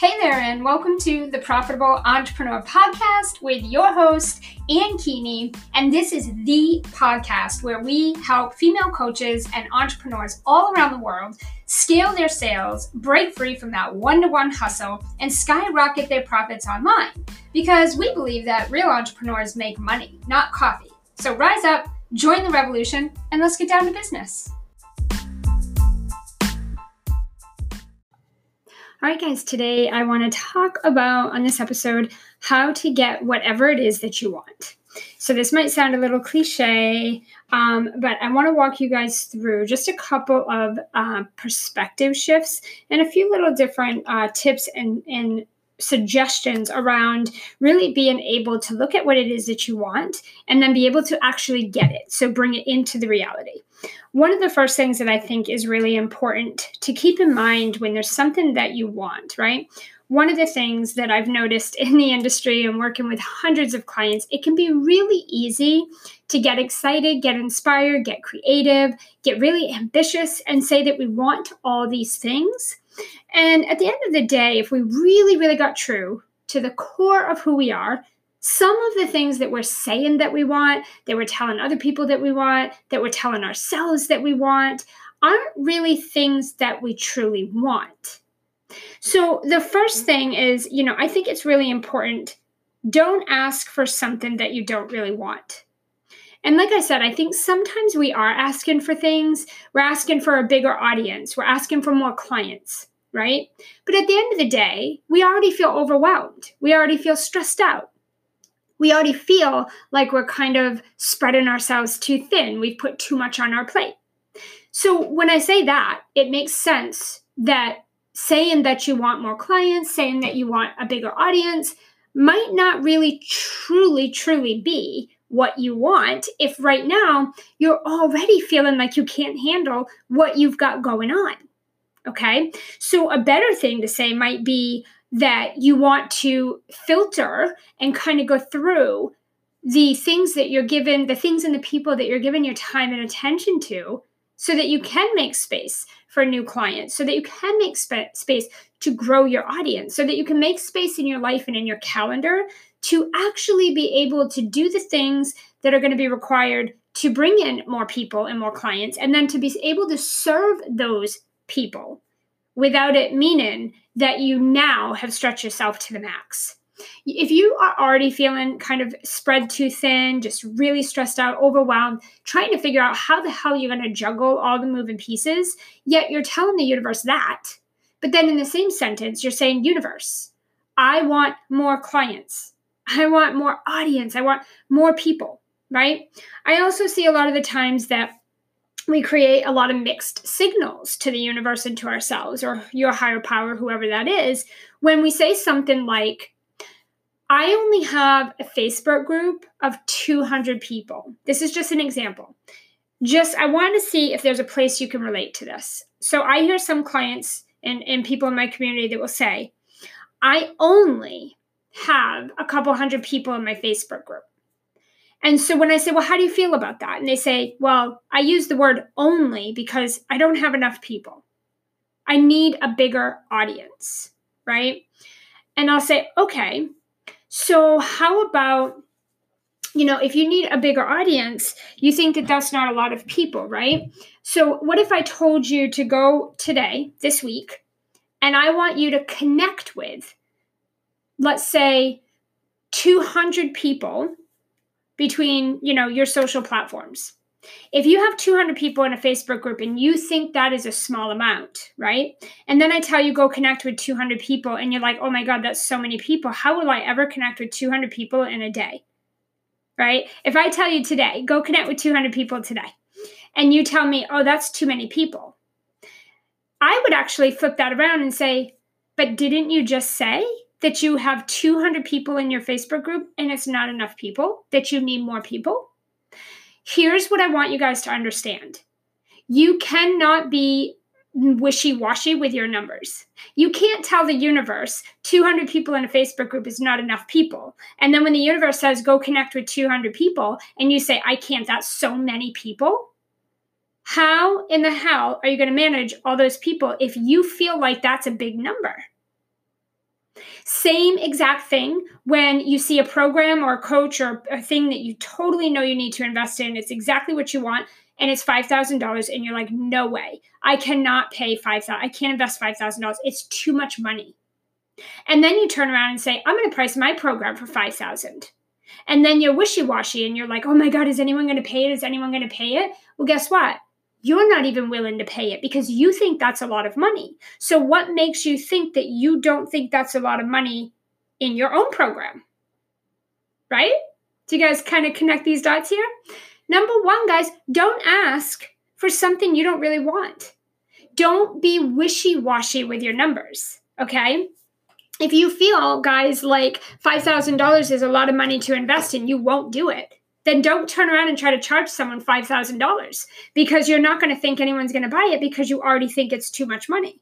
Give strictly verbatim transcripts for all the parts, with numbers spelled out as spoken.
Hey there, and welcome to the Profitable Entrepreneur Podcast with your host, Anne Keeney. And this is the podcast where we help female coaches and entrepreneurs all around the world scale their sales, break free from that one-to-one hustle, and skyrocket their profits online. Because we believe that real entrepreneurs make money, not coffee. So rise up, join the revolution, and let's get down to business. All right, guys, today I want to talk about, on this episode, how to get whatever it is that you want. So this might sound a little cliche, um, but I want to walk you guys through just a couple of uh, perspective shifts and a few little different uh, tips and, and suggestions around really being able to look at what it is that you want and then be able to actually get it. So bring it into the reality. One of the first things that I think is really important to keep in mind when there's something that you want, right? One of the things that I've noticed in the industry and working with hundreds of clients, it can be really easy to get excited, get inspired, get creative, get really ambitious, and say that we want all these things. And at the end of the day, if we really, really got true to the core of who we are, some of the things that we're saying that we want, that we're telling other people that we want, that we're telling ourselves that we want, aren't really things that we truly want. So the first thing is, you know, I think it's really important. Don't ask for something that you don't really want. And like I said, I think sometimes we are asking for things. We're asking for a bigger audience. We're asking for more clients, right? But at the end of the day, we already feel overwhelmed. We already feel stressed out. We already feel like we're kind of spreading ourselves too thin. We've put too much on our plate. So when I say that, it makes sense that saying that you want more clients, saying that you want a bigger audience might not really truly, truly be what you want if right now you're already feeling like you can't handle what you've got going on, okay? So a better thing to say might be that you want to filter and kind of go through the things that you're given, the things and the people that you're giving your time and attention to, so that you can make space for new clients, so that you can make sp- space to grow your audience, so that you can make space in your life and in your calendar to actually be able to do the things that are going to be required to bring in more people and more clients, and then to be able to serve those people without it meaning that you now have stretched yourself to the max. If you are already feeling kind of spread too thin, just really stressed out, overwhelmed, trying to figure out how the hell you're going to juggle all the moving pieces, yet you're telling the universe that. But then in the same sentence, you're saying, universe, I want more clients. I want more audience. I want more people, right? I also see a lot of the times that we create a lot of mixed signals to the universe and to ourselves, or your higher power, whoever that is, when we say something like, I only have a Facebook group of two hundred people. This is just an example. Just, I want to see if there's a place you can relate to this. So I hear some clients and, and people in my community that will say, I only have a couple hundred people in my Facebook group. And so when I say, well, how do you feel about that? And they say, well, I use the word only because I don't have enough people. I need a bigger audience, right? And I'll say, okay, so how about, you know, if you need a bigger audience, you think that that's not a lot of people, right? So what if I told you to go today, this week, and I want you to connect with, let's say, two hundred people between, you know, your social platforms. If you have two hundred people in a Facebook group and you think that is a small amount, right? And then I tell you, go connect with two hundred people. And you're like, oh my God, that's so many people. How will I ever connect with two hundred people in a day, right? If I tell you today, go connect with two hundred people today. And you tell me, oh, that's too many people. I would actually flip that around and say, but didn't you just say that you have two hundred people in your Facebook group and it's not enough people, that you need more people? Here's what I want you guys to understand. You cannot be wishy-washy with your numbers. You can't tell the universe two hundred people in a Facebook group is not enough people. And then when the universe says, go connect with two hundred people, and you say, I can't, that's so many people. How in the hell are you going to manage all those people if you feel like that's a big number? Same exact thing when you see a program or a coach or a thing that you totally know you need to invest in. It's exactly what you want. And it's five thousand dollars and you're like, no way. I cannot pay five thousand dollars. I can't invest five thousand dollars. It's too much money. And then you turn around and say, I'm going to price my program for five thousand dollars. And then you're wishy-washy and you're like, oh my God, is anyone going to pay it? Is anyone going to pay it? Well, guess what? You're not even willing to pay it because you think that's a lot of money. So what makes you think that you don't think that's a lot of money in your own program? Right? Do you guys kind of connect these dots here? Number one, guys, don't ask for something you don't really want. Don't be wishy-washy with your numbers, okay? If you feel, guys, like five thousand dollars is a lot of money to invest in, you won't do it. Then don't turn around and try to charge someone five thousand dollars because you're not going to think anyone's going to buy it because you already think it's too much money.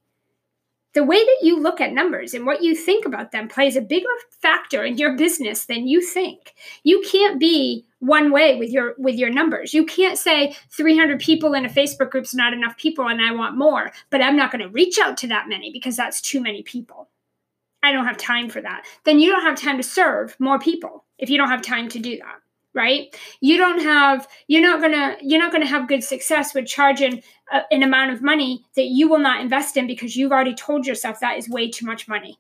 The way that you look at numbers and what you think about them plays a bigger factor in your business than you think. You can't be one way with your with your numbers. You can't say three hundred people in a Facebook group's not enough people and I want more, but I'm not going to reach out to that many because that's too many people. I don't have time for that. Then you don't have time to serve more people if you don't have time to do that. Right? You don't have, you're not going to, you're not going to have good success with charging a, an amount of money that you will not invest in because you've already told yourself that is way too much money.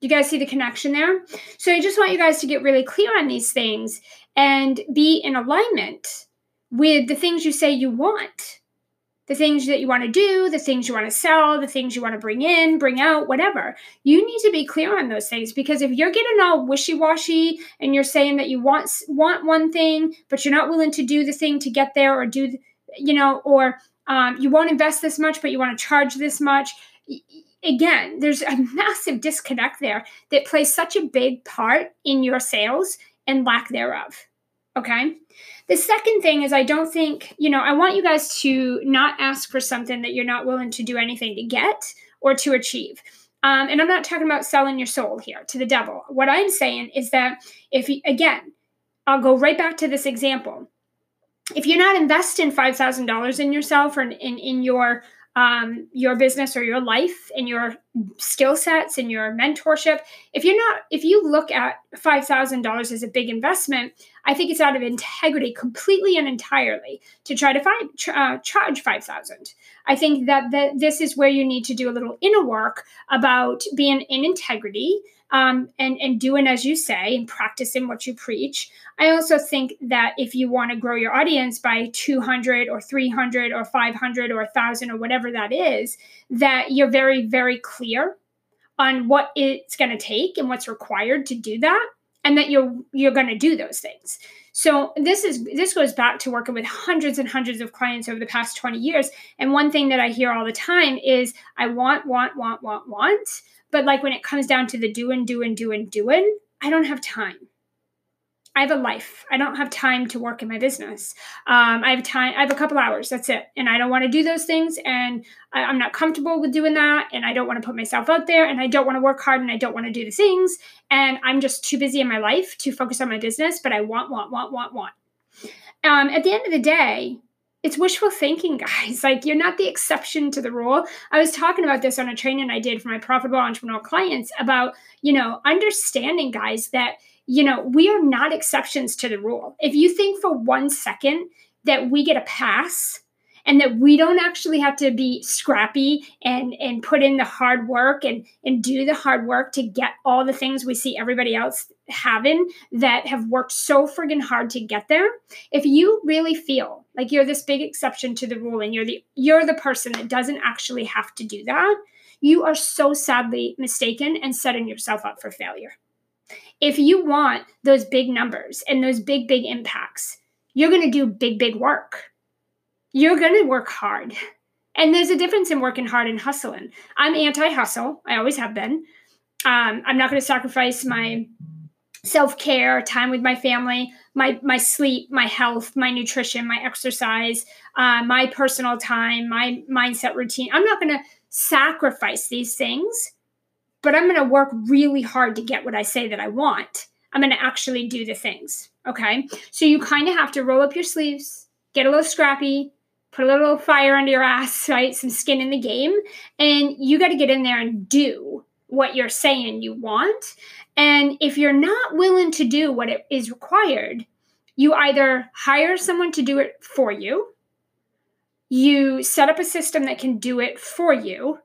You guys see the connection there? So I just want you guys to get really clear on these things and be in alignment with the things you say you want, the things that you want to do, the things you want to sell, the things you want to bring in, bring out, whatever. You need to be clear on those things because if you're getting all wishy-washy and you're saying that you want want one thing, but you're not willing to do the thing to get there or do, you know, or um, you won't invest this much, but you want to charge this much. Again, there's a massive disconnect there that plays such a big part in your sales and lack thereof. Okay. The second thing is I don't think, you know, I want you guys to not ask for something that you're not willing to do anything to get or to achieve. Um, and I'm not talking about selling your soul here to the devil. What I'm saying is that if, you, again, I'll go right back to this example. If you're not investing five thousand dollars in yourself or in, in, in your um, your business or your life and your skill sets and your mentorship, if you're not, if you look at five thousand dollars as a big investment, I think it's out of integrity completely and entirely to try to find, uh, charge five thousand dollars. I think that the, this is where you need to do a little inner work about being in integrity um, and, and doing as you say and practicing what you preach. I also think that if you want to grow your audience by two hundred or three hundred or five hundred or one thousand or whatever that is, that you're very, very clear on what it's going to take and what's required to do that. And that you're you're going to do those things. So this is this goes back to working with hundreds and hundreds of clients over the past twenty years. And one thing that I hear all the time is I want, want, want, want, want. But like when it comes down to the doing, doing, doing, doing, I don't have time. I have a life. I don't have time to work in my business. Um, I have time. I have a couple hours. That's it. And I don't want to do those things. And I, I'm not comfortable with doing that. And I don't want to put myself out there. And I don't want to work hard. And I don't want to do the things. And I'm just too busy in my life to focus on my business. But I want, want, want, want, want. Um, at the end of the day, it's wishful thinking, guys. Like you're not the exception to the rule. I was talking about this on a training I did for my profitable entrepreneur clients about, you know, understanding, guys, that you know, we are not exceptions to the rule. If you think for one second that we get a pass and that we don't actually have to be scrappy and, and put in the hard work and, and do the hard work to get all the things we see everybody else having that have worked so friggin' hard to get there, if you really feel like you're this big exception to the rule and you're the you're the person that doesn't actually have to do that, you are so sadly mistaken and setting yourself up for failure. If you want those big numbers and those big, big impacts, you're going to do big, big work. You're going to work hard. And there's a difference in working hard and hustling. I'm anti-hustle. I always have been. Um, I'm not going to sacrifice my self-care, time with my family, my my sleep, my health, my nutrition, my exercise, uh, my personal time, my mindset routine. I'm not going to sacrifice these things. But I'm going to work really hard to get what I say that I want. I'm going to actually do the things, okay? So you kind of have to roll up your sleeves, get a little scrappy, put a little fire under your ass, right? Some skin in the game. And you got to get in there and do what you're saying you want. And if you're not willing to do what is required, you either hire someone to do it for you, you set up a system that can do it for you,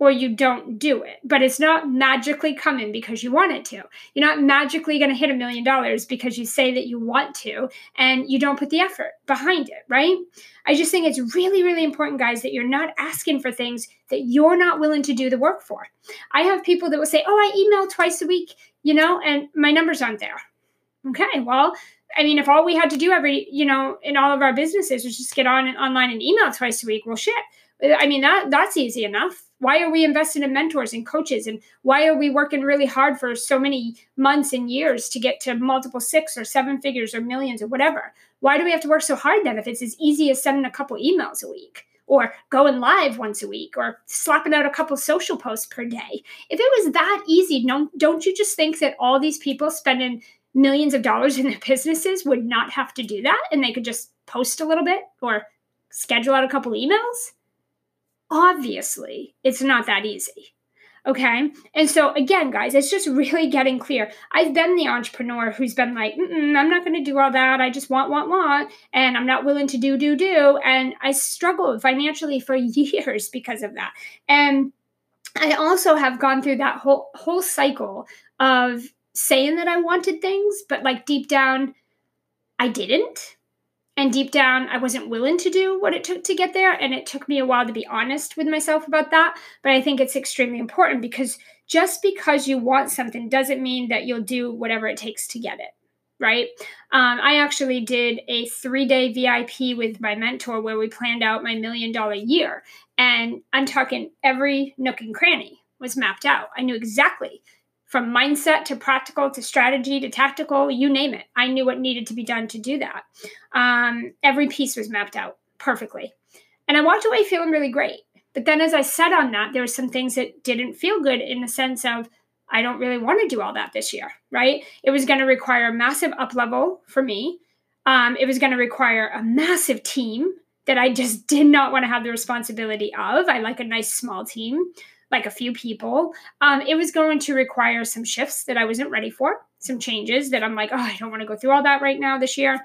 or you don't do it. But it's not magically coming because you want it to. You're not magically going to hit a million dollars because you say that you want to and you don't put the effort behind it, right? I just think it's really, really important, guys, that you're not asking for things that you're not willing to do the work for. I have people that will say, oh, I email twice a week, you know, and my numbers aren't there. Okay, well, I mean, if all we had to do every, you know, in all of our businesses is just get on and online and email twice a week, well, shit. I mean, that that's easy enough. Why are we investing in mentors and coaches? And why are we working really hard for so many months and years to get to multiple six or seven figures or millions or whatever? Why do we have to work so hard then if it's as easy as sending a couple emails a week or going live once a week or slapping out a couple social posts per day? If it was that easy, no, don't you just think that all these people spending millions of dollars in their businesses would not have to do that and they could just post a little bit or schedule out a couple emails? Obviously, it's not that easy, okay? And so again, guys, it's just really getting clear. I've been the entrepreneur who's been like, mm-mm, I'm not going to do all that. I just want, want, want, and I'm not willing to do, do, do. And I struggled financially for years because of that. And I also have gone through that whole whole cycle of saying that I wanted things, but like deep down, I didn't. And deep down, I wasn't willing to do what it took to get there. And it took me a while to be honest with myself about that. But I think it's extremely important because just because you want something doesn't mean that you'll do whatever it takes to get it, right? Um, I actually did a three-day V I P with my mentor where we planned out my million-dollar year. And I'm talking every nook and cranny was mapped out. I knew exactly from mindset to practical to strategy to tactical, you name it. I knew what needed to be done to do that. Um, every piece was mapped out perfectly. And I walked away feeling really great. But then as I sat on that, there were some things that didn't feel good in the sense of, I don't really want to do all that this year, right? It was going to require a massive up level for me. Um, it was going to require a massive team that I just did not want to have the responsibility of. I like a nice small team, like a few people. Um, it was going to require some shifts that I wasn't ready for, some changes that I'm like, oh, I don't want to go through all that right now this year.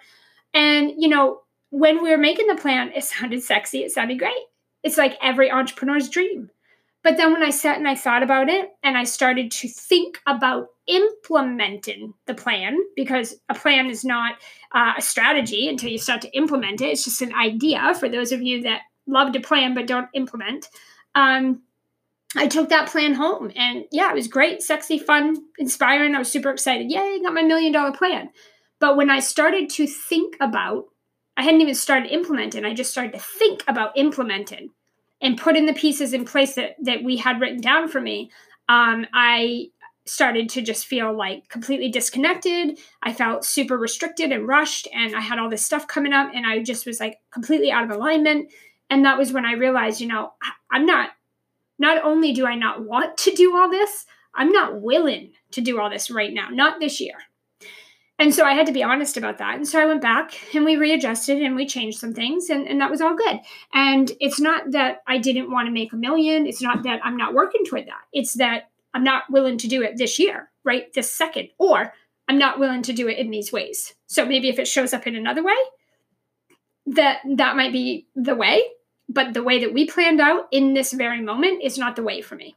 And, you know, when we were making the plan, it sounded sexy. It sounded great. It's like every entrepreneur's dream. But then when I sat and I thought about it and I started to think about implementing the plan, because a plan is not uh, a strategy until you start to implement it. It's just an idea for those of you that love to plan but don't implement. Um, I took that plan home and yeah, it was great, sexy, fun, inspiring. I was super excited. Yay, got my million dollar plan. But when I started to think about, I hadn't even started implementing. I just started to think about implementing and putting the pieces in place that, that we had written down for me. Um, I started to just feel like completely disconnected. I felt super restricted and rushed and I had all this stuff coming up and I just was like completely out of alignment. And that was when I realized, you know, I, I'm not, Not only do I not want to do all this, I'm not willing to do all this right now, not this year. And so I had to be honest about that. And so I went back and we readjusted and we changed some things and, and that was all good. And it's not that I didn't want to make a million. It's not that I'm not working toward that. It's that I'm not willing to do it this year, right? This second, or I'm not willing to do it in these ways. So maybe if it shows up in another way, that that might be the way. But the way that we planned out in this very moment is not the way for me.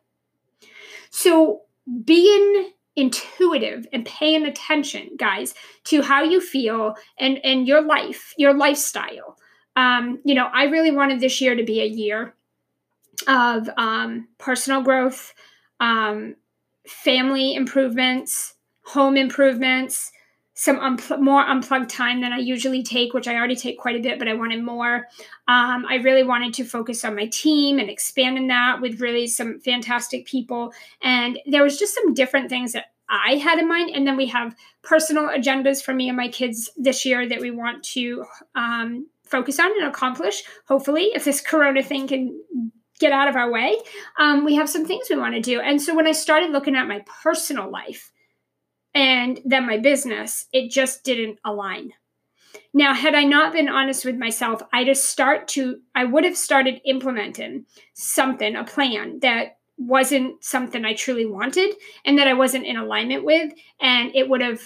So being intuitive and paying attention, guys, to how you feel and, and your life, your lifestyle. Um, you know, I really wanted this year to be a year of um, personal growth, um, family improvements, home improvements, some unpl- more unplugged time than I usually take, which I already take quite a bit, but I wanted more. Um, I really wanted to focus on my team and expanding that with really some fantastic people. And there was just some different things that I had in mind. And then we have personal agendas for me and my kids this year that we want to um, focus on and accomplish. Hopefully, if this Corona thing can get out of our way, um, we have some things we want to do. And so when I started looking at my personal life, and then my business, it just didn't align. Now, had I not been honest with myself, I just start to, I would have started implementing something, a plan that wasn't something I truly wanted and that I wasn't in alignment with. And it would have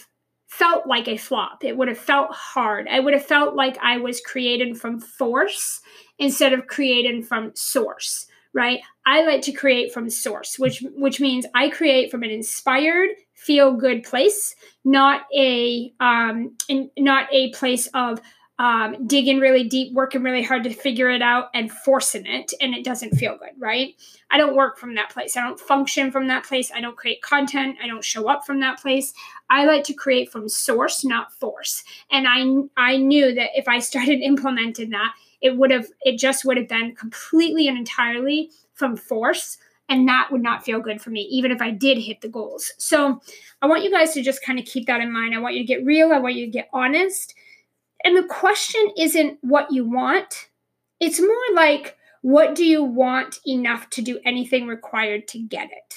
felt like a flop. It would have felt hard. I would have felt like I was created from force instead of created from source, right? I like to create from source, which, which means I create from an inspired, feel good place, not a, um, in, not a place of, um, digging really deep, working really hard to figure it out and forcing it. And it doesn't feel good, right? I don't work from that place. I don't function from that place. I don't create content. I don't show up from that place. I like to create from source, not force. And I, I knew that if I started implementing that, it would have, it just would have been completely and entirely from force. And that would not feel good for me, even if I did hit the goals. So I want you guys to just kind of keep that in mind. I want you to get real. I want you to get honest. And the question isn't what you want. It's more like, what do you want enough to do anything required to get it?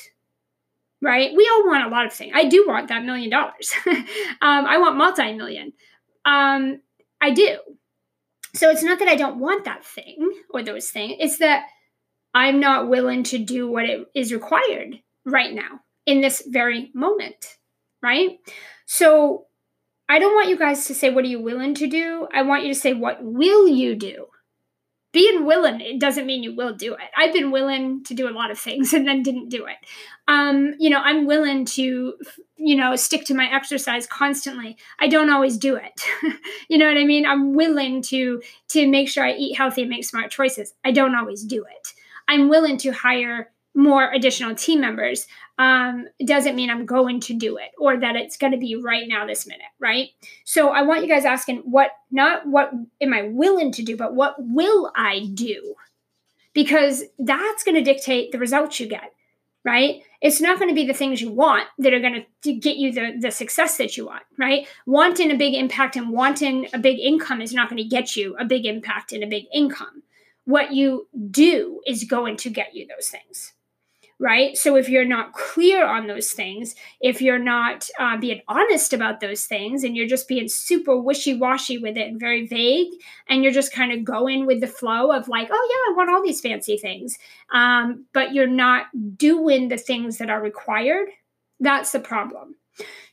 Right? We all want a lot of things. I do want that million dollars. um, I want multi-million. Um, I do. So it's not that I don't want that thing or those things. It's that I'm not willing to do what it is required right now in this very moment. Right? So I don't want you guys to say, what are you willing to do? I want you to say, what will you do? Being willing, it doesn't mean you will do it. I've been willing to do a lot of things and then didn't do it. Um, you know, I'm willing to, you know, stick to my exercise constantly. I don't always do it. You know what I mean? I'm willing to, to make sure I eat healthy and make smart choices. I don't always do it. I'm willing to hire more additional team members, um, doesn't mean I'm going to do it or that it's going to be right now, this minute, right? So I want you guys asking what, not what am I willing to do, but what will I do? Because that's going to dictate the results you get, right? It's not going to be the things you want that are going to get you the, the success that you want, right? Wanting a big impact and wanting a big income is not going to get you a big impact and a big income. What you do is going to get you those things. Right? So if you're not clear on those things, if you're not uh, being honest about those things and you're just being super wishy-washy with it and very vague, and you're just kind of going with the flow of like, oh yeah, I want all these fancy things, um, but you're not doing the things that are required, that's the problem.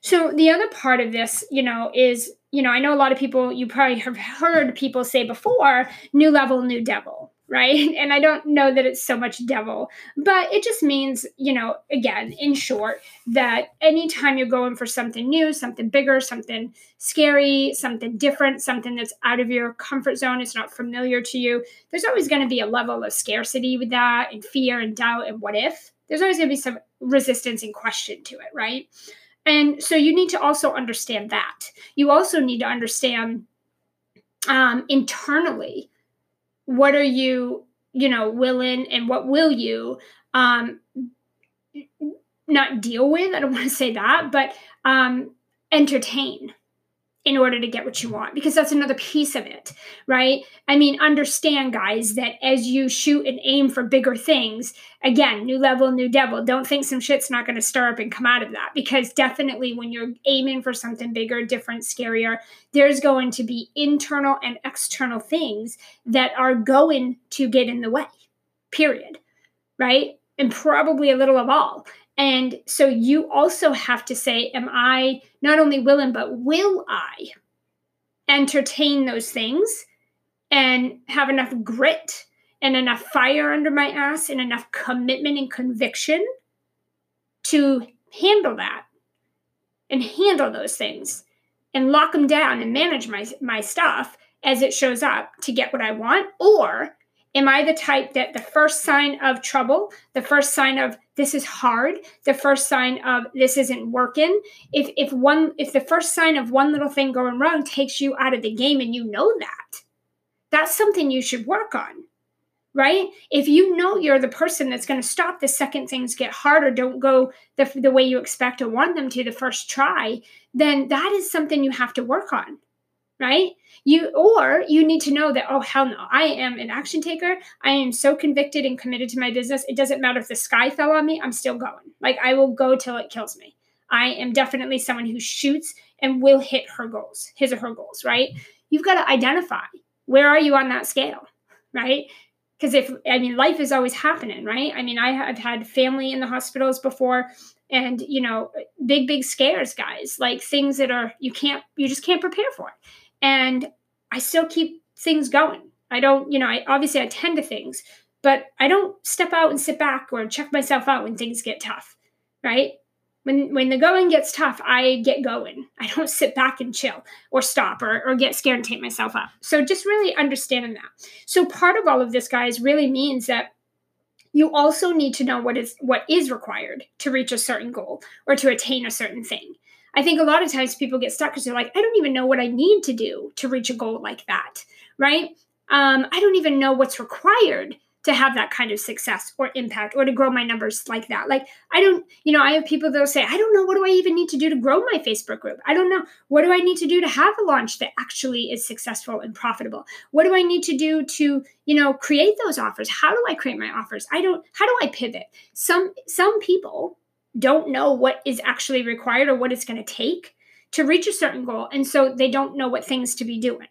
So the other part of this, you know, is, you know, I know a lot of people, you probably have heard people say before, new level, new devil. Right? And I don't know that it's so much devil, but it just means, you know, again, in short, that anytime you're going for something new, something bigger, something scary, something different, something that's out of your comfort zone, it's not familiar to you, there's always going to be a level of scarcity with that and fear and doubt and what if. There's always going to be some resistance and question to it, right? And so you need to also understand that. You also need to understand um, internally, what are you, you know, willing and what will you um, not deal with? I don't want to say that, but um, entertain in order to get what you want, because that's another piece of it, right? I mean, understand, guys, that as you shoot and aim for bigger things, again, new level, new devil, don't think some shit's not going to stir up and come out of that, because definitely when you're aiming for something bigger, different, scarier, there's going to be internal and external things that are going to get in the way, period, right? And probably a little of all. And so you also have to say, am I not only willing, but will I entertain those things and have enough grit and enough fire under my ass and enough commitment and conviction to handle that and handle those things and lock them down and manage my, my stuff as it shows up to get what I want? Or am I the type that the first sign of trouble, the first sign of this is hard, the first sign of this isn't working, if if one if the first sign of one little thing going wrong takes you out of the game and you know that, that's something you should work on, right? If you know you're the person that's going to stop the second things get hard or don't go the, the way you expect or want them to the first try, then that is something you have to work on. Right? You, or you need to know that, oh, hell no, I am an action taker. I am so convicted and committed to my business. It doesn't matter if the sky fell on me, I'm still going. Like, I will go till it kills me. I am definitely someone who shoots and will hit her goals, his or her goals, right? You've got to identify, where are you on that scale, right? Because if, I mean, life is always happening, right? I mean, I have had family in the hospitals before and, you know, big, big scares, guys, like things that are, you can't, you just can't prepare for. And I still keep things going. I don't, you know, I obviously attend to things, but I don't step out and sit back or check myself out when things get tough, right? When when the going gets tough, I get going. I don't sit back and chill or stop or, or get scared and take myself up. So just really understanding that. So part of all of this, guys, really means that you also need to know what is what is required to reach a certain goal or to attain a certain thing. I think a lot of times people get stuck because they're like, I don't even know what I need to do to reach a goal like that, right? Um, I don't even know what's required to have that kind of success or impact or to grow my numbers like that. Like, I don't, you know, I have people that'll say, I don't know, what do I even need to do to grow my Facebook group? I don't know. What do I need to do to have a launch that actually is successful and profitable? What do I need to do to, you know, create those offers? How do I create my offers? I don't, how do I pivot? Some, some people don't know what is actually required or what it's going to take to reach a certain goal. And so they don't know what things to be doing.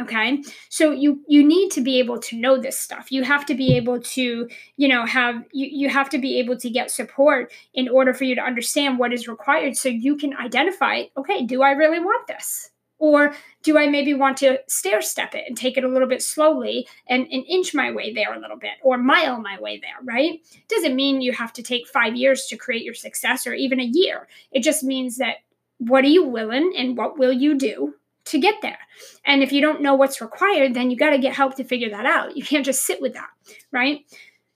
Okay. So you, you need to be able to know this stuff. You have to be able to, you know, have, you, you have to be able to get support in order for you to understand what is required. So you can identify, okay, do I really want this? Or do I maybe want to stair step it and take it a little bit slowly and, and inch my way there a little bit or mile my way there, right? Doesn't mean you have to take five years to create your success or even a year. It just means that what are you willing and what will you do to get there? And if you don't know what's required, then you got to get help to figure that out. You can't just sit with that, right?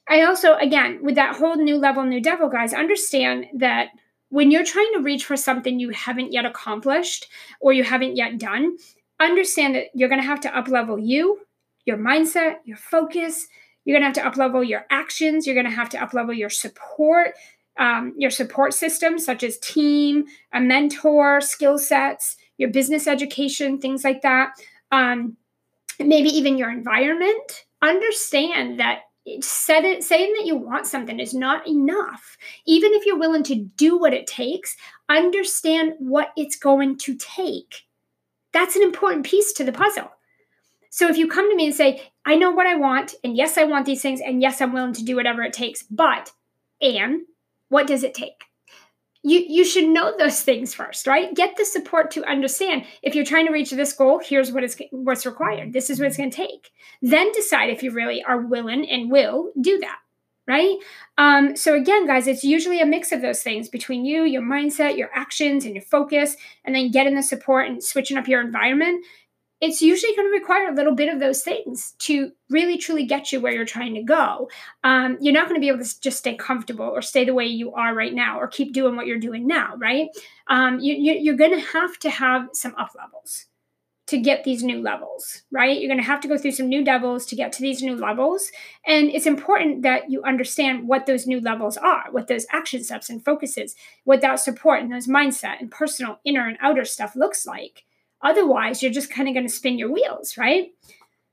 I also, again, with that whole new level, new devil, guys, understand that when you're trying to reach for something you haven't yet accomplished or you haven't yet done, understand that you're going to have to up-level you, your mindset, your focus. You're going to have to up-level your actions. You're going to have to up-level your support, um, your support systems such as team, a mentor, skill sets, your business education, things like that, um, maybe even your environment. Understand that said it, saying that you want something is not enough. Even if you're willing to do what it takes, understand what it's going to take. That's an important piece to the puzzle. So if you come to me and say, I know what I want, and yes, I want these things, and yes, I'm willing to do whatever it takes, but, Anne, what does it take? You, you should know those things first, right? Get the support to understand if you're trying to reach this goal, here's what is, what's required. This is what it's going to take. Then decide if you really are willing and will do that, right? Um, so again, guys, it's usually a mix of those things between you, your mindset, your actions, and your focus, and then getting the support and switching up your environment. It's usually going to require a little bit of those things to really, truly get you where you're trying to go. Um, you're not going to be able to just stay comfortable or stay the way you are right now or keep doing what you're doing now, right? Um, you, you, you're going to have to have some up levels to get these new levels, right? You're going to have to go through some new devils to get to these new levels. And it's important that you understand what those new levels are, what those action steps and focuses, what that support and those mindset and personal inner and outer stuff looks like. Otherwise, you're just kind of going to spin your wheels, right?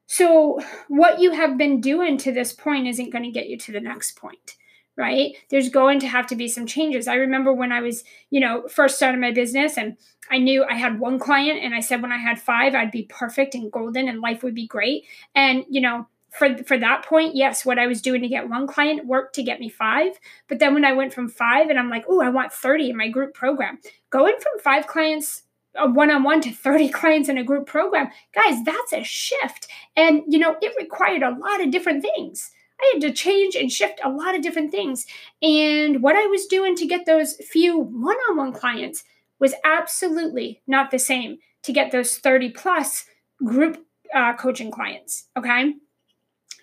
So what you have been doing to this point isn't going to get you to the next point, right? There's going to have to be some changes. I remember when I was, you know, first started my business and I knew I had one client and I said when I had five, I'd be perfect and golden and life would be great. And, you know, for, for that point, yes, what I was doing to get one client worked to get me five. But then when I went from five and I'm like, oh, I want thirty in my group program. Going from five clients a one-on-one to thirty clients in a group program, guys, that's a shift. And, you know, it required a lot of different things. I had to change and shift a lot of different things. And what I was doing to get those few one-on-one clients was absolutely not the same to get those thirty plus group uh, coaching clients. Okay.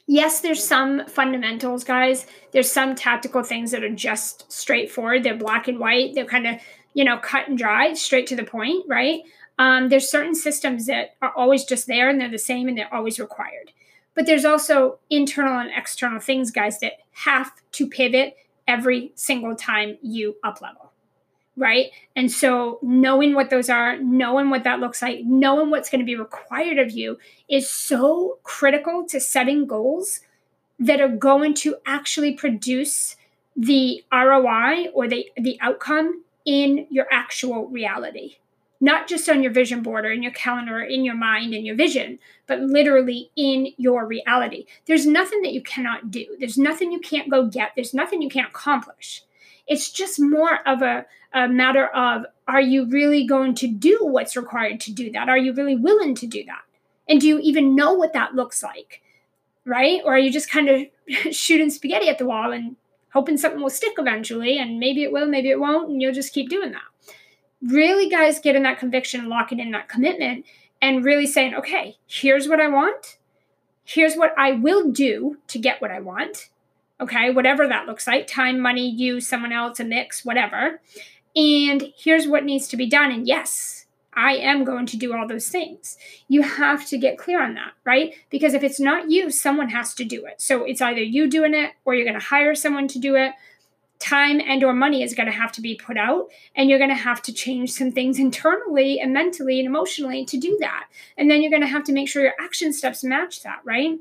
Yes, there's some fundamentals, guys. There's some tactical things that are just straightforward. They're black and white. They're kind of, you know, cut and dry, straight to the point, right? Um, there's certain systems that are always just there and they're the same and they're always required. But there's also internal and external things, guys, that have to pivot every single time you up level, right? And so knowing what those are, knowing what that looks like, knowing what's going to be required of you is so critical to setting goals that are going to actually produce the R O I or the, the outcome in your actual reality, not just on your vision board or in your calendar or in your mind and your vision, but literally in your reality. There's nothing that you cannot do. There's nothing you can't go get. There's nothing you can't accomplish. It's just more of a, a matter of, are you really going to do what's required to do that? Are you really willing to do that? And do you even know what that looks like, right? Or are you just kind of shooting spaghetti at the wall and hoping something will stick eventually, and maybe it will, maybe it won't, and you'll just keep doing that? Really, guys, get in that conviction, locking in that commitment, and really saying, okay, here's what I want. Here's what I will do to get what I want. Okay, whatever that looks like, time, money, you, someone else, a mix, whatever. And here's what needs to be done. And yes, I am going to do all those things. You have to get clear on that, right? Because if it's not you, someone has to do it. So it's either you doing it or you're going to hire someone to do it. Time and or money is going to have to be put out, and you're going to have to change some things internally and mentally and emotionally to do that. And then you're going to have to make sure your action steps match that, right?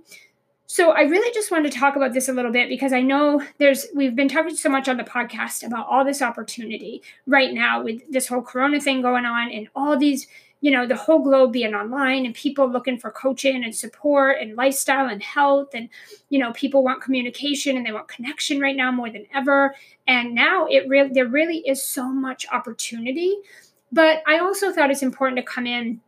So I really just wanted to talk about this a little bit, because I know there's we've been talking so much on the podcast about all this opportunity right now with this whole Corona thing going on and all these, you know, the whole globe being online and people looking for coaching and support and lifestyle and health. And, you know, people want communication and they want connection right now more than ever. And now it really there really is so much opportunity. But I also thought it's important to come in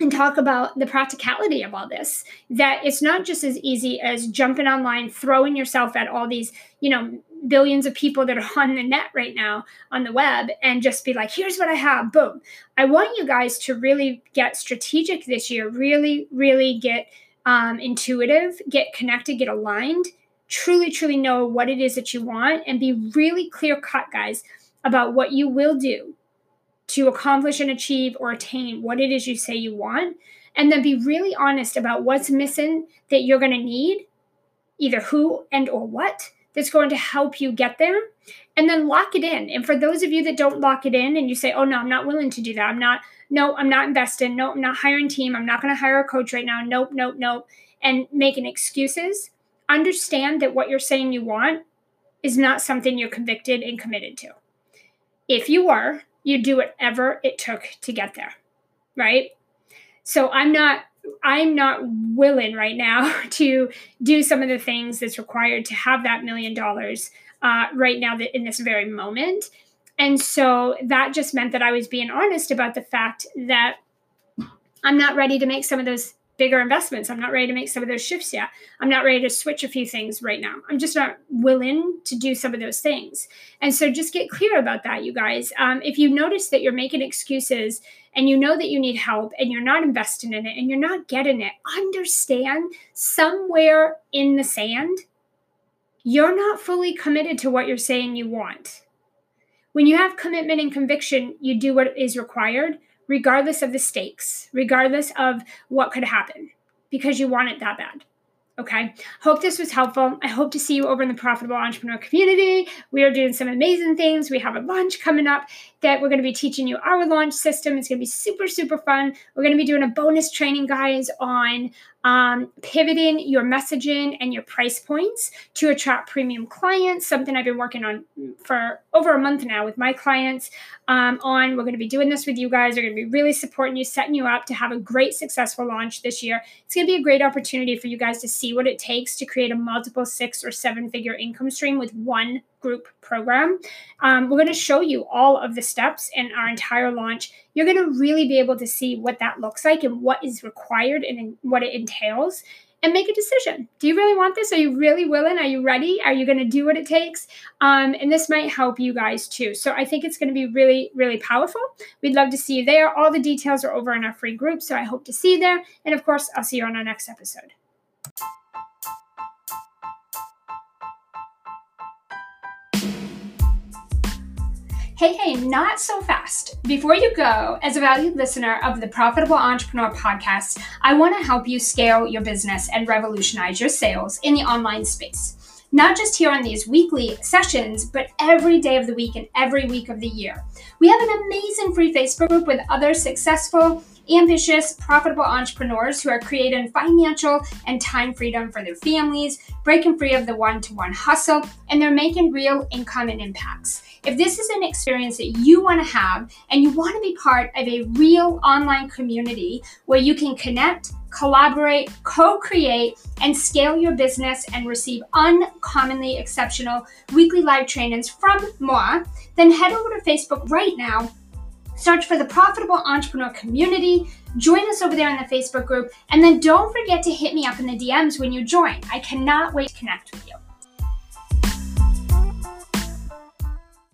and talk about the practicality of all this, that it's not just as easy as jumping online, throwing yourself at all these, you know, billions of people that are on the net right now on the web and just be like, here's what I have, boom. I want you guys to really get strategic this year, really, really get um, intuitive, get connected, get aligned, truly, truly know what it is that you want, and be really clear-cut, guys, about what you will do to accomplish and achieve or attain what it is you say you want, and then be really honest about what's missing that you're going to need, either who and or what, that's going to help you get there, and then lock it in. And for those of you that don't lock it in and you say, oh, no, I'm not willing to do that. I'm not, no, I'm not investing. No, I'm not hiring a team. I'm not going to hire a coach right now. Nope, nope, nope. And making excuses. Understand that what you're saying you want is not something you're convicted and committed to. If you were, you do whatever it took to get there, right? So I'm not I'm not willing right now to do some of the things that's required to have that million dollars uh, right now that in this very moment. And so that just meant that I was being honest about the fact that I'm not ready to make some of those bigger investments. I'm not ready to make some of those shifts yet. I'm not ready to switch a few things right now. I'm just not willing to do some of those things. And so just get clear about that, you guys. Um, if you notice that you're making excuses and you know that you need help and you're not investing in it and you're not getting it, understand somewhere in the sand, you're not fully committed to what you're saying you want. When you have commitment and conviction, you do what is required, regardless of the stakes, regardless of what could happen, because you want it that bad. Okay. Hope this was helpful. I hope to see you over in the Profitable Entrepreneur Community. We are doing some amazing things. We have a launch coming up that we're going to be teaching you our launch system. It's going to be super, super fun. We're going to be doing a bonus training, guys, on um, pivoting your messaging and your price points to attract premium clients, something I've been working on for over a month now with my clients um, on. We're going to be doing this with you guys. We're going to be really supporting you, setting you up to have a great, successful launch this year. It's going to be a great opportunity for you guys to see what it takes to create a multiple six or seven figure income stream with one group program. Um, we're going to show you all of the steps in our entire launch. You're going to really be able to see what that looks like and what is required and what it entails, and make a decision. Do you really want this? Are you really willing? Are you ready? Are you going to do what it takes? Um, and this might help you guys too. So I think it's going to be really, really powerful. We'd love to see you there. All the details are over in our free group. So I hope to see you there. And of course, I'll see you on our next episode. Hey, hey, not so fast. Before you go, as a valued listener of the Profitable Entrepreneur Podcast, I want to help you scale your business and revolutionize your sales in the online space. Not just here on these weekly sessions, but every day of the week and every week of the year. We have an amazing free Facebook group with other successful ambitious, profitable entrepreneurs who are creating financial and time freedom for their families, breaking free of the one-to-one hustle, and they're making real income and impacts. If this is an experience that you want to have and you want to be part of a real online community where you can connect, collaborate, co-create, and scale your business and receive uncommonly exceptional weekly live trainings from moi, then head over to Facebook right now, search for the Profitable Entrepreneur Community, join us over there in the Facebook group, and then don't forget to hit me up in the D Ms when you join. I cannot wait to connect with you.